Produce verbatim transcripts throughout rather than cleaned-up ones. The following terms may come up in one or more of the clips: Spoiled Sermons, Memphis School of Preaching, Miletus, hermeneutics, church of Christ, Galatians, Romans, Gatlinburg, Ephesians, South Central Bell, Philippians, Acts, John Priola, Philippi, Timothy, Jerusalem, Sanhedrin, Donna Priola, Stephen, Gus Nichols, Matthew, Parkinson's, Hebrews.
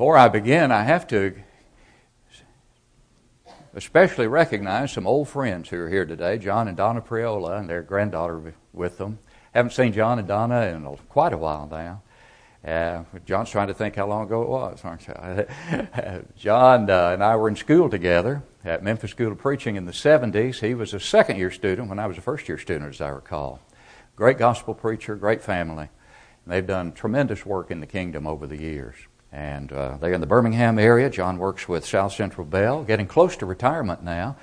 Before I begin, I have to especially recognize some old friends who are here today, John and Donna Priola and their granddaughter with them. Haven't seen John and Donna in quite a while now. Uh, John's trying to think how long ago it was, aren't you? John uh, and I were in school together at Memphis School of Preaching in the seventies. He was a second-year student when I was a first-year student, as I recall. Great gospel preacher, great family. And they've done tremendous work in the kingdom over the years. And uh, they're in the Birmingham area. John works with South Central Bell, getting close to retirement now.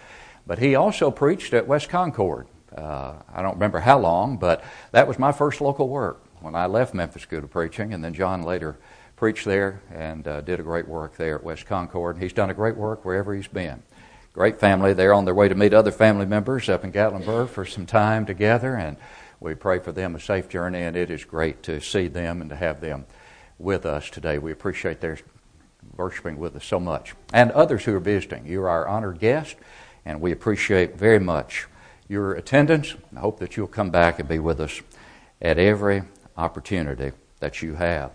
But he also preached at West Concord. Uh, I don't remember how long, but that was my first local work when I left Memphis School of Preaching. And then John later preached there and uh, did a great work there at West Concord. He's done a great work wherever he's been. Great family. They're on their way to meet other family members up in Gatlinburg for some time together. And we pray for them a safe journey. And it is great to see them and to have them with us today. We appreciate their worshiping with us so much. And others who are visiting, you're our honored guest, and we appreciate very much your attendance. I hope that you'll come back and be with us at every opportunity that you have.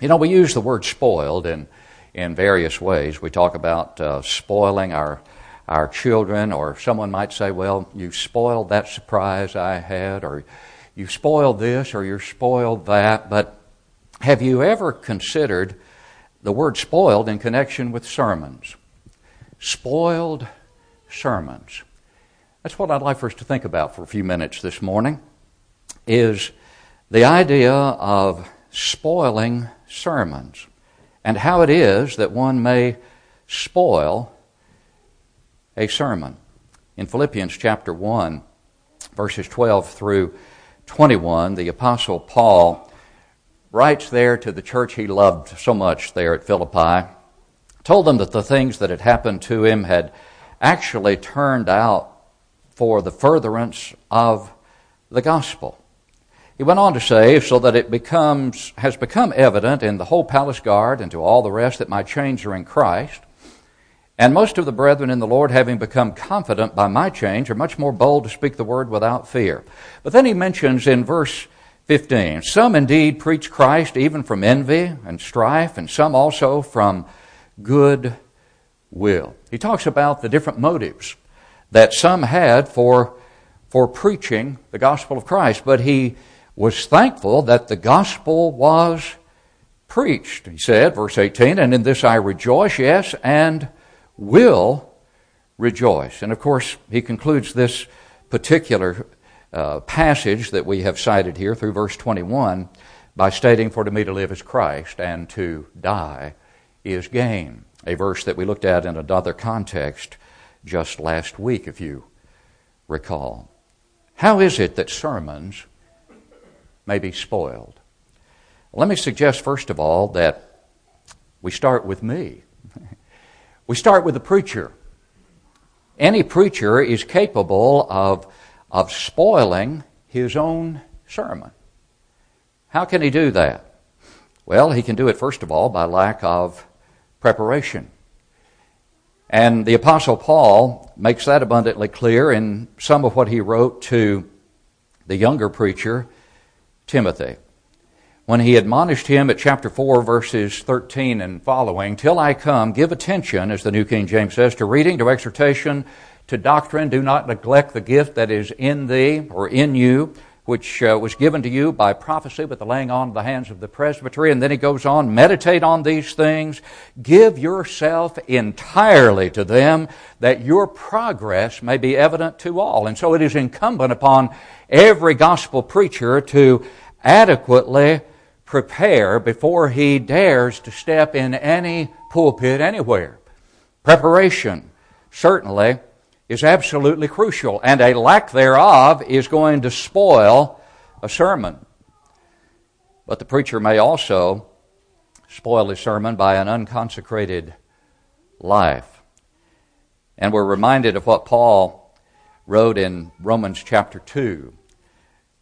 You know, we use the word spoiled in, in various ways. We talk about uh, spoiling our our children, or someone might say, well, you spoiled that surprise I had, or you spoiled this, or you spoiled that, but have you ever considered the word spoiled in connection with sermons? Spoiled sermons. That's what I'd like for us to think about for a few minutes this morning, is the idea of spoiling sermons and how it is that one may spoil a sermon. In Philippians chapter one, verses twelve through twenty-one, the Apostle Paul writes there to the church he loved so much there at Philippi, told them that the things that had happened to him had actually turned out for the furtherance of the gospel. He went on to say, so that it becomes has become evident in the whole palace guard and to all the rest that my chains are in Christ, and most of the brethren in the Lord, having become confident by my chains, are much more bold to speak the word without fear. But then he mentions in verse fifteen, some indeed preach Christ even from envy and strife, and some also from good will. He talks about the different motives that some had for, for preaching the gospel of Christ, but he was thankful that the gospel was preached. He said, verse eighteen, and in this I rejoice, yes, and will rejoice. And of course, he concludes this particular Uh, passage that we have cited here through verse twenty-one by stating, for to me to live is Christ and to die is gain, a verse that we looked at in another context just last week, if you recall. How is it that sermons may be spoiled? Let me suggest, first of all, that we start with me. We start with the preacher. Any preacher is capable of of spoiling his own sermon. How can he do that? Well, he can do it, first of all, by lack of preparation. And the Apostle Paul makes that abundantly clear in some of what he wrote to the younger preacher, Timothy, when he admonished him at chapter four, verses thirteen and following, till I come, give attention, as the New King James says, to reading, to exhortation, to doctrine, do not neglect the gift that is in thee, or in you, which uh, was given to you by prophecy with the laying on of the hands of the presbytery. And then he goes on, meditate on these things, give yourself entirely to them, that your progress may be evident to all. And so it is incumbent upon every gospel preacher to adequately prepare before he dares to step in any pulpit anywhere. Preparation, certainly, is absolutely crucial, and a lack thereof is going to spoil a sermon. But the preacher may also spoil his sermon by an unconsecrated life. And we're reminded of what Paul wrote in Romans chapter two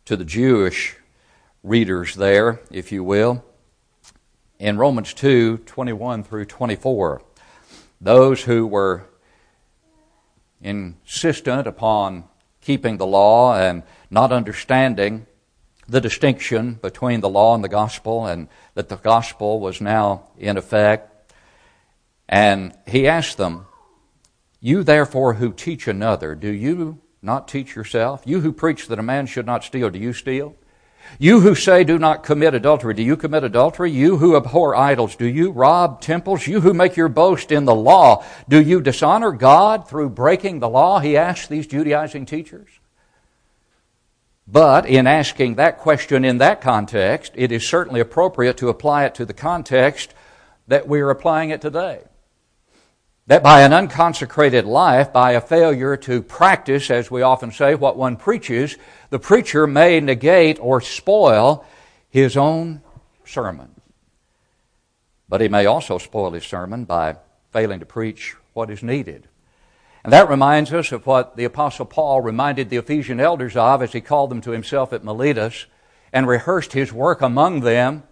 to the Jewish readers there, if you will, in Romans two, twenty-one through twenty-four. Those who were insistent upon keeping the law and not understanding the distinction between the law and the gospel, and that the gospel was now in effect And he asked them, "You therefore who teach another, do you not teach yourself? You who preach that a man should not steal, do you steal? You who say do not commit adultery, do you commit adultery? You who abhor idols, do you rob temples? You who make your boast in the law, do you dishonor God through breaking the law?" He asked these Judaizing teachers. But in asking that question in that context, it is certainly appropriate to apply it to the context that we are applying it today. That by an unconsecrated life, by a failure to practice, as we often say, what one preaches, the preacher may negate or spoil his own sermon. But he may also spoil his sermon by failing to preach what is needed. And that reminds us of what the Apostle Paul reminded the Ephesian elders of as he called them to himself at Miletus and rehearsed his work among them.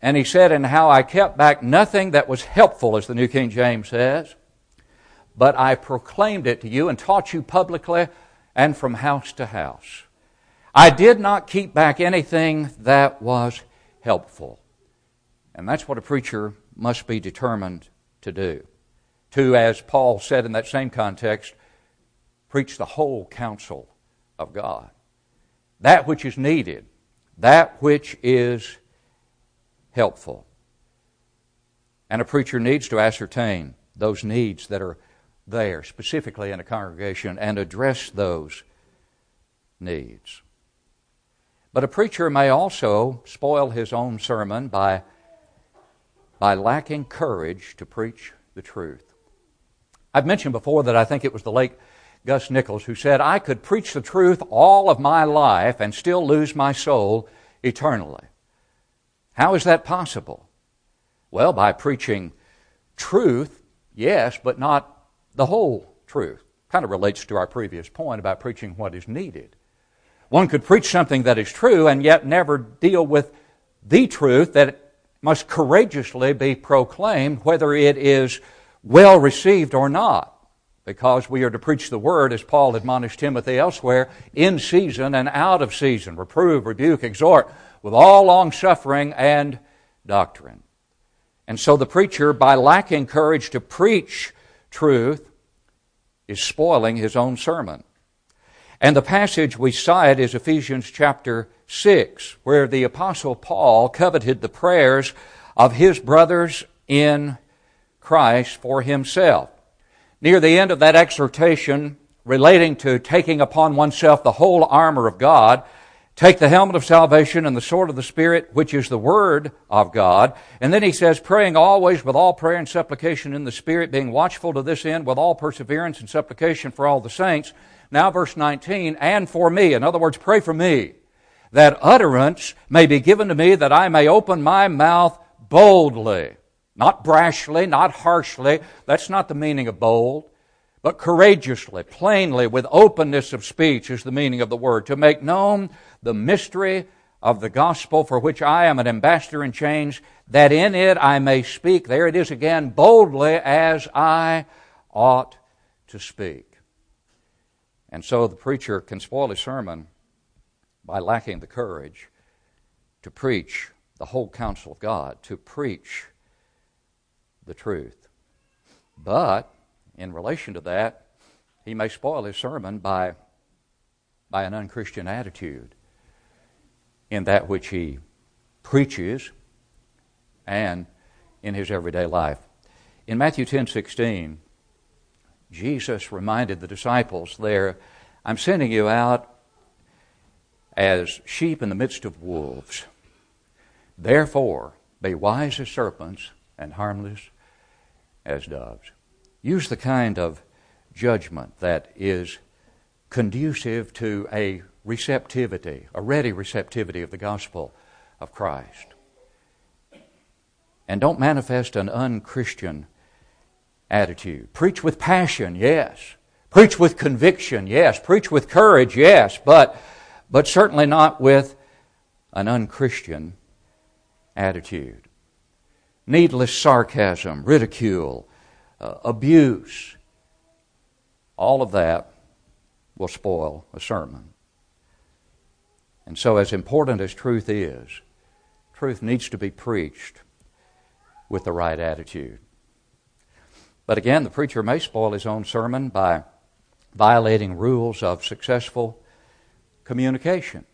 And he said, "And how I kept back nothing that was helpful," as the New King James says, "but I proclaimed it to you and taught you publicly and from house to house. I did not keep back anything that was helpful." And that's what a preacher must be determined to do. To, as Paul said in that same context, preach the whole counsel of God. That which is needed, that which is helpful. And a preacher needs to ascertain those needs that are there, specifically in a congregation, and address those needs. But a preacher may also spoil his own sermon by, by lacking courage to preach the truth. I've mentioned before that I think it was the late Gus Nichols who said, "I could preach the truth all of my life and still lose my soul eternally." How is that possible? Well, by preaching truth, yes, but not the whole truth. Kind of relates to our previous point about preaching what is needed. One could preach something that is true and yet never deal with the truth that must courageously be proclaimed, whether it is well received or not, because we are to preach the Word, as Paul admonished Timothy elsewhere, in season and out of season, reprove, rebuke, exhort, with all long-suffering and doctrine. And so the preacher, by lacking courage to preach truth, is spoiling his own sermon. And the passage we cite is Ephesians chapter six, where the Apostle Paul coveted the prayers of his brothers in Christ for himself. Near the end of that exhortation relating to taking upon oneself the whole armor of God, take the helmet of salvation and the sword of the Spirit, which is the Word of God. And then he says, praying always with all prayer and supplication in the Spirit, being watchful to this end with all perseverance and supplication for all the saints. Now verse nineteen, and for me, in other words, pray for me, that utterance may be given to me, that I may open my mouth boldly. Not brashly, not harshly, that's not the meaning of bold, but courageously, plainly, with openness of speech is the meaning of the word, to make known the mystery of the gospel for which I am an ambassador in chains, that in it I may speak, there it is again, boldly as I ought to speak. And so the preacher can spoil his sermon by lacking the courage to preach the whole counsel of God, to preach the truth. But in relation to that, he may spoil his sermon by, by an unchristian attitude in that which he preaches and in his everyday life. In Matthew ten sixteen, Jesus reminded the disciples there, "I'm sending you out as sheep in the midst of wolves. Therefore, be wise as serpents and harmless as doves." Use the kind of judgment that is conducive to a receptivity, a ready receptivity of the gospel of Christ. And don't manifest an un-Christian attitude. Preach with passion, yes. Preach with conviction, yes. Preach with courage, yes. But, but certainly not with an un-Christian attitude. Needless sarcasm, ridicule, uh, abuse, all of that will spoil a sermon. And so as important as truth is, truth needs to be preached with the right attitude. But again, the preacher may spoil his own sermon by violating rules of successful communication.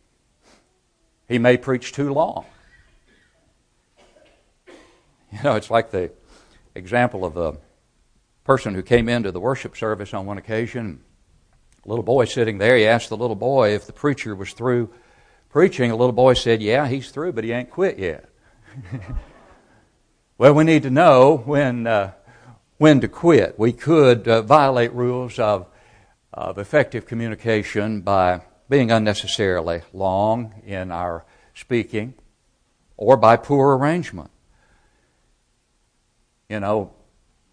He may preach too long. You know, it's like the example of a person who came into the worship service on one occasion. A little boy sitting there, he asked the little boy if the preacher was through preaching. The little boy said, yeah, he's through, but he ain't quit yet. Well, we need to know when uh, when to quit. We could uh, violate rules of, of effective communication by being unnecessarily long in our speaking or by poor arrangement. You know,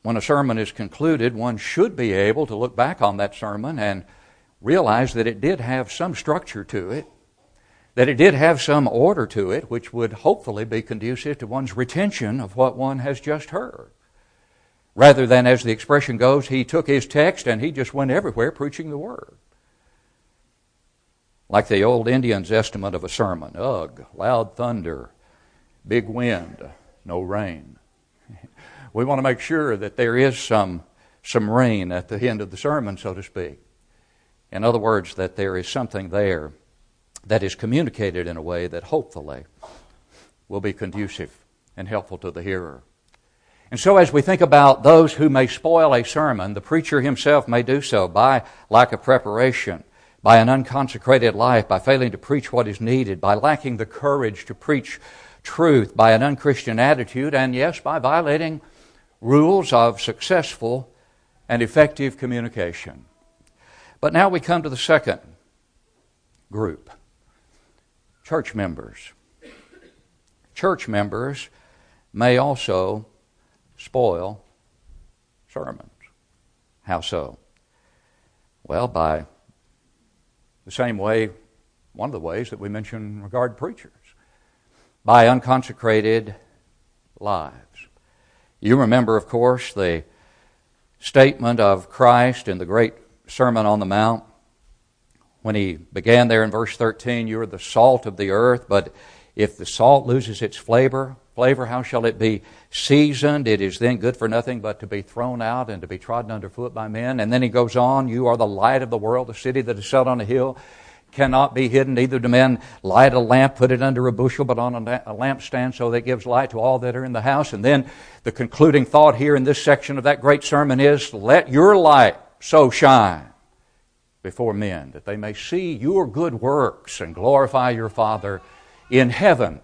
when a sermon is concluded, one should be able to look back on that sermon and realize that it did have some structure to it, that it did have some order to it, which would hopefully be conducive to one's retention of what one has just heard. Rather than, as the expression goes, he took his text and he just went everywhere preaching the word. Like the old Indians' estimate of a sermon, ugh, loud thunder, big wind, no rain. We want to make sure that there is some some rain at the end of the sermon, so to speak. In other words, that there is something there that is communicated in a way that hopefully will be conducive and helpful to the hearer. And so as we think about those who may spoil a sermon, the preacher himself may do so by lack of preparation, by an unconsecrated life, by failing to preach what is needed, by lacking the courage to preach truth, by an unchristian attitude, and yes, by violating rules of successful and effective communication. But now we come to the second group, church members. Church members may also spoil sermons. How so? Well, by the same way, one of the ways that we mention in regard to preachers, by unconsecrated lives. You remember, of course, the statement of Christ in the great Sermon on the Mount when he began there in verse thirteen, you are the salt of the earth, but if the salt loses its flavor, flavor, how shall it be seasoned? It is then good for nothing but to be thrown out and to be trodden underfoot by men. And then he goes on, you are the light of the world, the city that is set on a hill cannot be hidden. Neither do men light a lamp, put it under a bushel, but on a lampstand, so that it gives light to all that are in the house. And then the concluding thought here in this section of that great sermon is, let your light so shine before men, that they may see your good works and glorify your Father in heaven.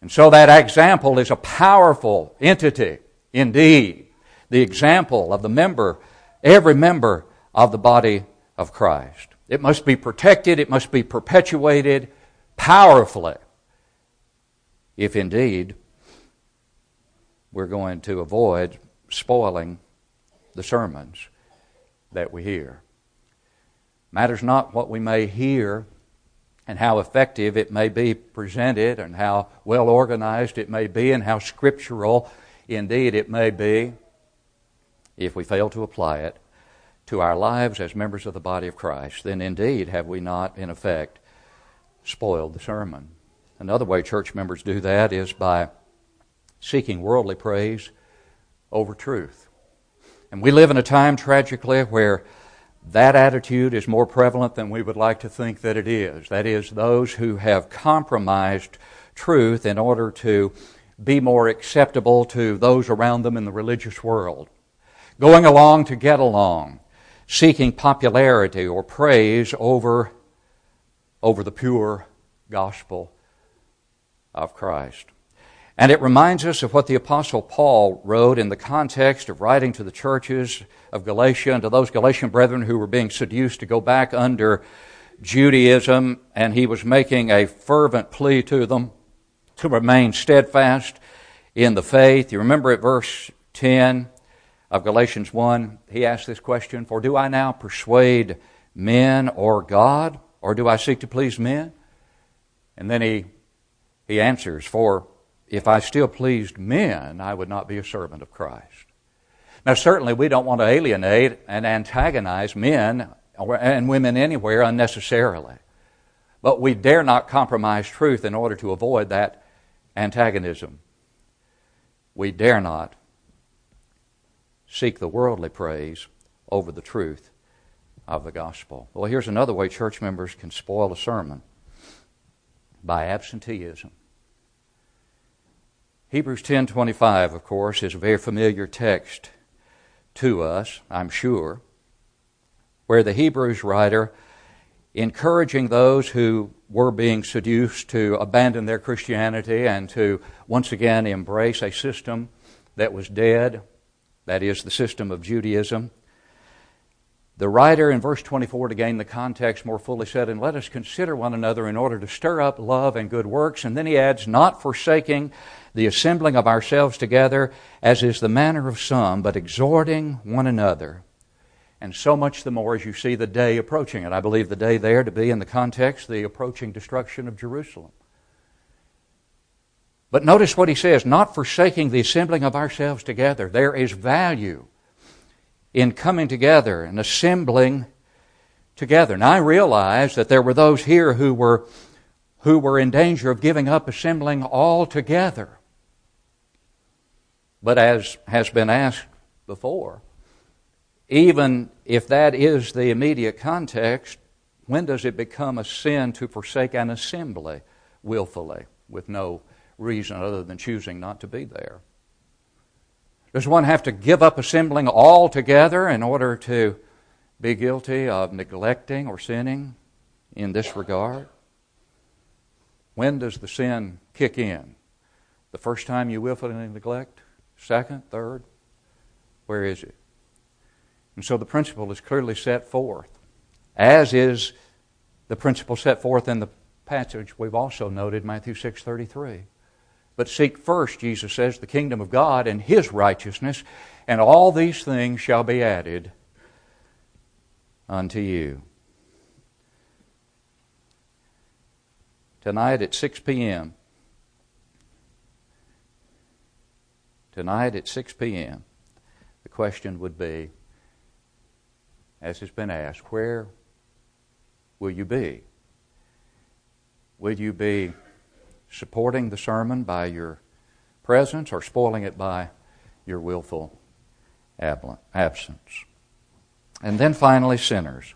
And so that example is a powerful entity indeed, the example of the member, every member of the body of Christ. It must be protected, it must be perpetuated powerfully, if indeed we're going to avoid spoiling the sermons that we hear. Matters not what we may hear and how effective it may be presented and how well organized it may be and how scriptural indeed it may be, if we fail to apply it to our lives as members of the body of Christ, then indeed have we not, in effect, spoiled the sermon. Another way church members do that is by seeking worldly praise over truth. And we live in a time, tragically, where that attitude is more prevalent than we would like to think that it is. That is, those who have compromised truth in order to be more acceptable to those around them in the religious world. Going along to get along, seeking popularity or praise over, over the pure gospel of Christ. And it reminds us of what the Apostle Paul wrote in the context of writing to the churches of Galatia and to those Galatian brethren who were being seduced to go back under Judaism, and he was making a fervent plea to them to remain steadfast in the faith. You remember at verse ten of Galatians one, he asked this question, for do I now persuade men or God, or do I seek to please men? And then he he answers, for if I still pleased men, I would not be a servant of Christ. Now certainly we don't want to alienate and antagonize men and women anywhere unnecessarily, but we dare not compromise truth in order to avoid that antagonism. We dare not seek the worldly praise over the truth of the gospel. Well, here's another way church members can spoil a sermon: by absenteeism. Hebrews ten twenty-five, of course, is a very familiar text to us, I'm sure, where the Hebrews writer, encouraging those who were being seduced to abandon their Christianity and to once again embrace a system that was dead, that is, the system of Judaism, the writer in verse twenty-four, to gain the context more fully, said, "And let us consider one another in order to stir up love and good works." And then he adds, "Not forsaking the assembling of ourselves together, as is the manner of some, but exhorting one another. And so much the more as you see the day approaching." And I believe the day there to be, in the context, the approaching destruction of Jerusalem. But notice what he says, "Not forsaking the assembling of ourselves together." There is value in coming together and assembling together. Now I realize that there were those here who were who were in danger of giving up assembling altogether. But as has been asked before, even if that is the immediate context, when does it become a sin to forsake an assembly willfully with no reason other than choosing not to be there? Does one have to give up assembling altogether in order to be guilty of neglecting or sinning in this regard? When does the sin kick in? The first time you willfully neglect? Second? Third? Where is it? And so the principle is clearly set forth, as is the principle set forth in the passage we've also noted, Matthew six thirty-three. "But seek first," Jesus says, "the kingdom of God and His righteousness, and all these things shall be added unto you." Tonight at six p.m., tonight at six p.m., the question would be, as has been asked, where will you be? Will you be supporting the sermon by your presence, or spoiling it by your willful absence? And then finally, sinners.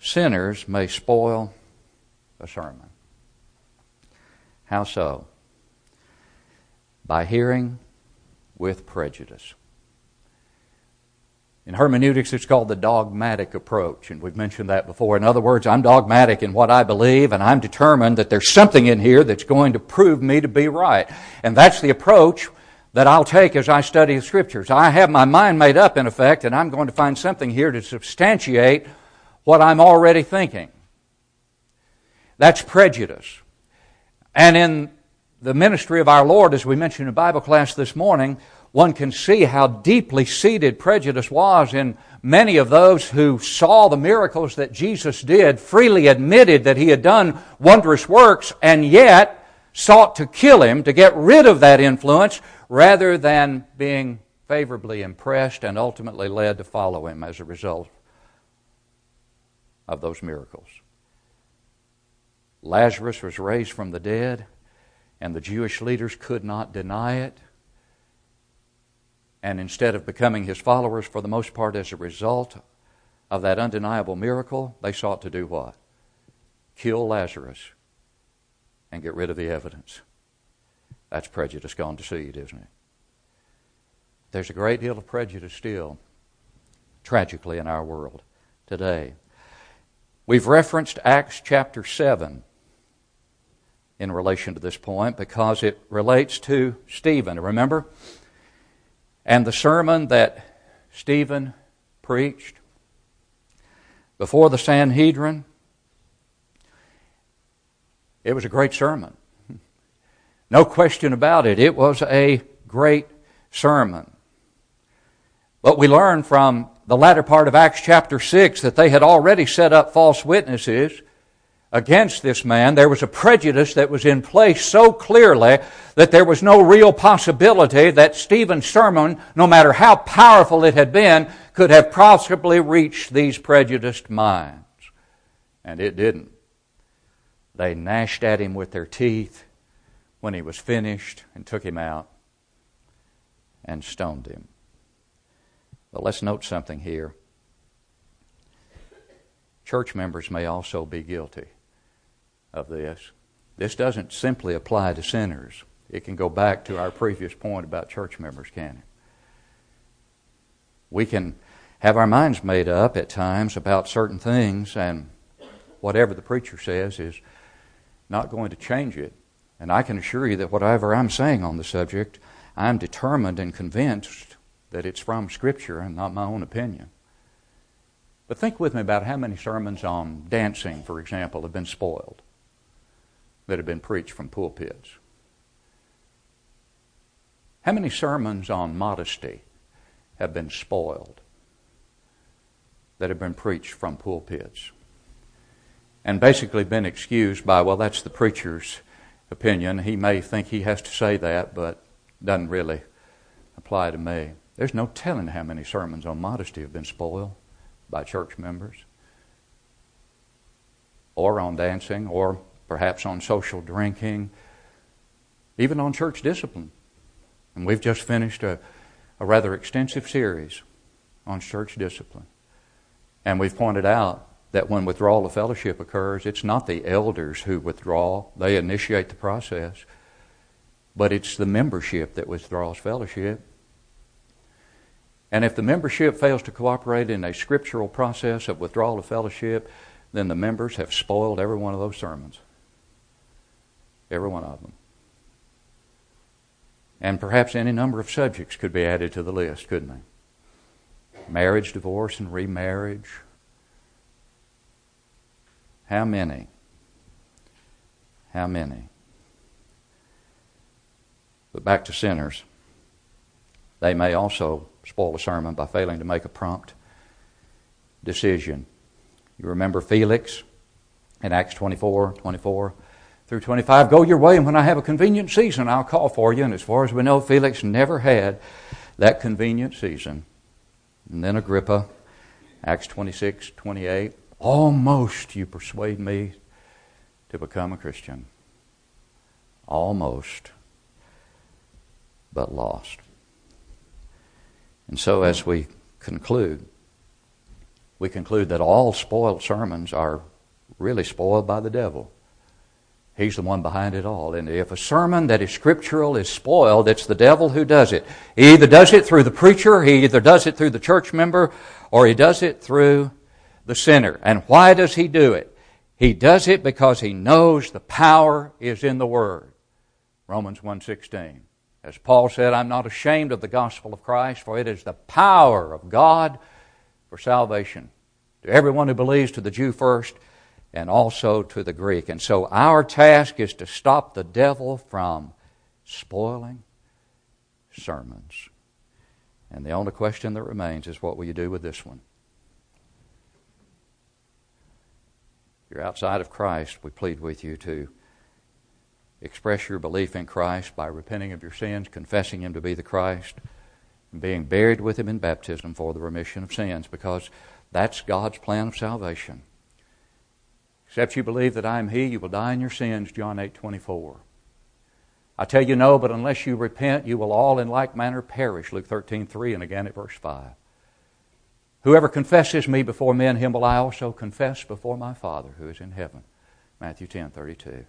Sinners may spoil a sermon. How so? By hearing with prejudice. In hermeneutics, it's called the dogmatic approach, and we've mentioned that before. In other words, I'm dogmatic in what I believe, and I'm determined that there's something in here that's going to prove me to be right. And that's the approach that I'll take as I study the Scriptures. I have my mind made up, in effect, and I'm going to find something here to substantiate what I'm already thinking. That's prejudice. And in the ministry of our Lord, as we mentioned in Bible class this morning, one can see how deeply seated prejudice was in many of those who saw the miracles that Jesus did, freely admitted that He had done wondrous works, and yet sought to kill Him, to get rid of that influence, rather than being favorably impressed and ultimately led to follow Him as a result of those miracles. Lazarus was raised from the dead, and the Jewish leaders could not deny it. And instead of becoming His followers, for the most part, as a result of that undeniable miracle, they sought to do what? Kill Lazarus and get rid of the evidence. That's prejudice gone to seed, isn't it? There's a great deal of prejudice still, tragically, in our world today. We've referenced Acts chapter seven in relation to this point because it relates to Stephen. Remember? And the sermon that Stephen preached before the Sanhedrin, it was a great sermon. No question about it. It was a great sermon. But we learn from the latter part of Acts chapter six that they had already set up false witnesses against this man. There was a prejudice that was in place so clearly that there was no real possibility that Stephen's sermon, no matter how powerful it had been, could have possibly reached these prejudiced minds. And it didn't. They gnashed at him with their teeth when he was finished and took him out and stoned him. But let's note something here. Church members may also be guilty of this. This doesn't simply apply to sinners. It can go back to our previous point about church members, can it? We can have our minds made up at times about certain things, and whatever the preacher says is not going to change it. And I can assure you that whatever I'm saying on the subject, I'm determined and convinced that it's from Scripture and not my own opinion. But think with me about how many sermons on dancing, for example, have been spoiled, that have been preached from pulpits. How many sermons on modesty have been spoiled, that have been preached from pulpits, and basically been excused by, well, that's the preacher's opinion. He may think he has to say that, but doesn't really apply to me. There's no telling how many sermons on modesty have been spoiled by church members, or on dancing, or perhaps on social drinking, even on church discipline. And we've just finished a, a rather extensive series on church discipline. And we've pointed out that when withdrawal of fellowship occurs, it's not the elders who withdraw. They initiate the process. But it's the membership that withdraws fellowship. And if the membership fails to cooperate in a scriptural process of withdrawal of fellowship, then the members have spoiled every one of those sermons. Every one of them. And perhaps any number of subjects could be added to the list, couldn't they? Marriage, divorce, and remarriage. How many? How many? But back to sinners. They may also spoil a sermon by failing to make a prompt decision. You remember Felix in Acts twenty-four, twenty-four through twenty-five. Go your way, and when I have a convenient season, I'll call for you. And as far as we know, Felix never had that convenient season. And then Agrippa, Acts twenty-six, twenty-eight, almost you persuade me to become a Christian. Almost, but lost. And so as we conclude, we conclude that all spoiled sermons are really spoiled by the devil. He's the one behind it all. And if a sermon that is scriptural is spoiled, it's the devil who does it. He either does it through the preacher, he either does it through the church member, or he does it through the sinner. And why does he do it? He does it because he knows the power is in the Word. Romans one sixteen. As Paul said, I'm not ashamed of the gospel of Christ, for it is the power of God for salvation to everyone who believes, to the Jew first, and also to the Greek. And so our task is to stop the devil from spoiling sermons. And the only question that remains is, what will you do with this one? If you're outside of Christ, we plead with you to express your belief in Christ by repenting of your sins, confessing Him to be the Christ, and being buried with Him in baptism for the remission of sins, because that's God's plan of salvation. Except you believe that I am He, you will die in your sins, John eight twenty four. I tell you no, but unless you repent, you will all in like manner perish, Luke thirteen three, and again at verse five. Whoever confesses me before men, him will I also confess before my Father who is in heaven, Matthew ten thirty two.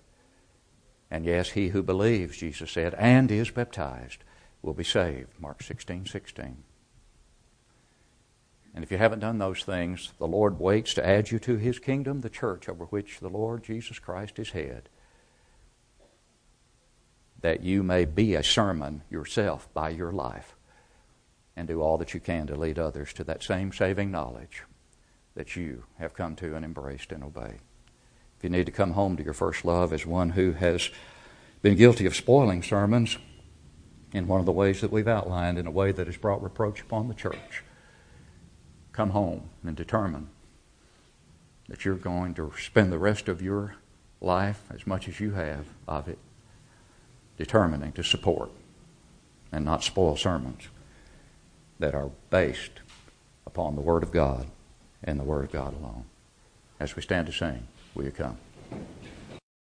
And yes, he who believes, Jesus said, and is baptized will be saved, Mark sixteen sixteen. And if you haven't done those things, the Lord waits to add you to His kingdom, the church over which the Lord Jesus Christ is head, that you may be a sermon yourself by your life and do all that you can to lead others to that same saving knowledge that you have come to and embraced and obeyed. If you need to come home to your first love as one who has been guilty of spoiling sermons in one of the ways that we've outlined, in a way that has brought reproach upon the church, come home and determine that you're going to spend the rest of your life, as much as you have of it, determining to support and not spoil sermons that are based upon the Word of God and the Word of God alone. As we stand to sing, will you come?